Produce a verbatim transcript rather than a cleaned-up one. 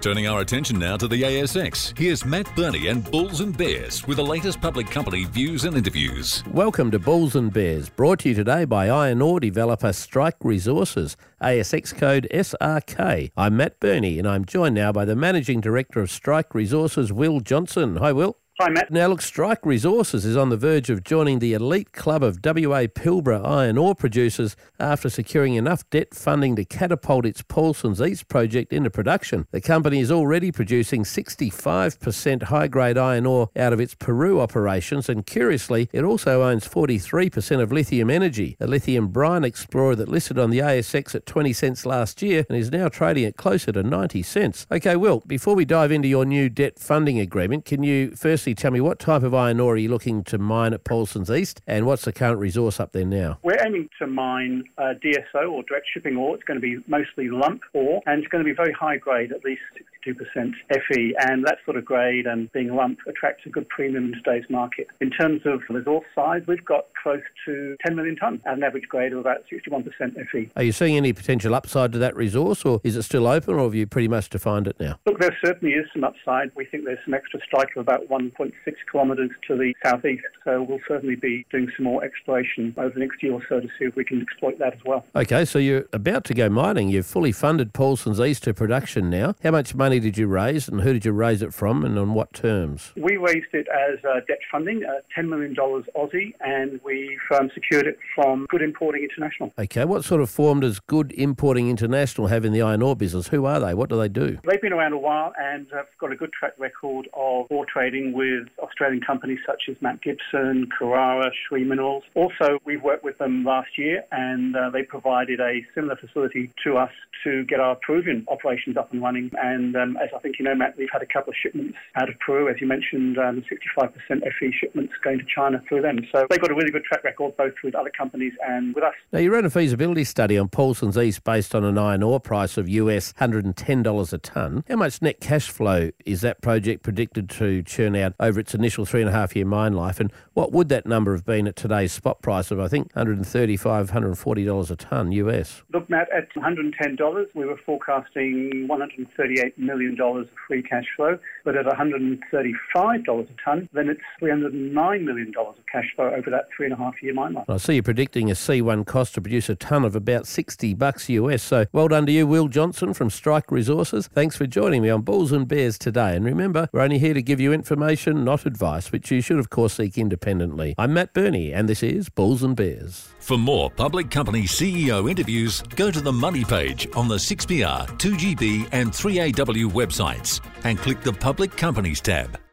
Turning our attention now to the A S X, here's Matt Burney and Bulls and Bears with the latest public company views and interviews. Welcome to Bulls and Bears, brought to you today by iron ore developer Strike Resources, A S X code S R K. I'm Matt Burney and I'm joined now by the Managing Director of Strike Resources, Will Johnson. Hi, Will. Hi, Matt. Now, look, Strike Resources is on the verge of joining the elite club of W A Pilbara iron ore producers after securing enough debt funding to catapult its Paulson's East project into production. The company is already producing sixty-five percent high-grade iron ore out of its Peru operations, and curiously, it also owns forty-three percent of Lithium Energy, a lithium brine explorer that listed on the A S X at twenty cents last year and is now trading at closer to ninety cents. Okay, Will, before we dive into your new debt funding agreement, can you firstly tell me what type of iron ore are you looking to mine at Paulson's East, and what's the current resource up there now? We're aiming to mine uh, D S O, or direct shipping ore. It's going to be mostly lump ore, and it's going to be very high grade, at least sixty-two percent Fe, and that sort of grade and being lump attracts a good premium in today's market. In terms of resource size, we've got close to ten million tonnes at an average grade of about sixty-one percent Fe. Are you seeing any potential upside to that resource, or is it still open, or have you pretty much defined it now? Look, there certainly is some upside. We think there's some extra strike of about one point six kilometres to the southeast, so we'll certainly be doing some more exploration over the next year or so to see if we can exploit that as well. Okay, so you're about to go mining. You've fully funded Paulson's East to production now. How much money did you raise, and who did you raise it from, and on what terms? We raised it as uh, debt funding, uh, ten million dollars Aussie, and we've um, secured it from Good Importing International. Okay, what sort of form does Good Importing International have in the iron ore business? Who are they? What do they do? They've been around a while and have got a good track record of ore trading with Australian companies such as Matt Gibson, Carrara, Shree Minerals. Also, we worked with them last year, and uh, they provided a similar facility to us to get our Peruvian operations up and running. And um, as I think you know, Matt, we've had a couple of shipments out of Peru, as you mentioned, um, sixty-five percent Fe shipments going to China through them. So they've got a really good track record, both with other companies and with us. Now, you ran a feasibility study on Paulson's East based on an iron ore price of U S one hundred ten dollars a tonne. How much net cash flow is that project predicted to churn out over its initial three and a half year mine life, and what would that number have been at today's spot price of, I think, one hundred thirty-five dollars, one hundred forty dollars a tonne U S? Look, Matt, at one hundred ten dollars, we were forecasting one hundred thirty-eight million dollars of free cash flow, but at one hundred thirty-five dollars a tonne, then it's three hundred nine million dollars of cash flow over that three and a half year mine life. I see you're predicting a C one cost to produce a tonne of about sixty bucks U S, so well done to you, Will Johnson from Strike Resources. Thanks for joining me on Bulls and Bears today, and remember, we're only here to give you information, not advice, which you should of course seek independently. I'm Matt Burney and this is Bulls and Bears. For more public company C E O interviews, go to the Money page on the six P R, two G B and three A W websites and click the Public Companies tab.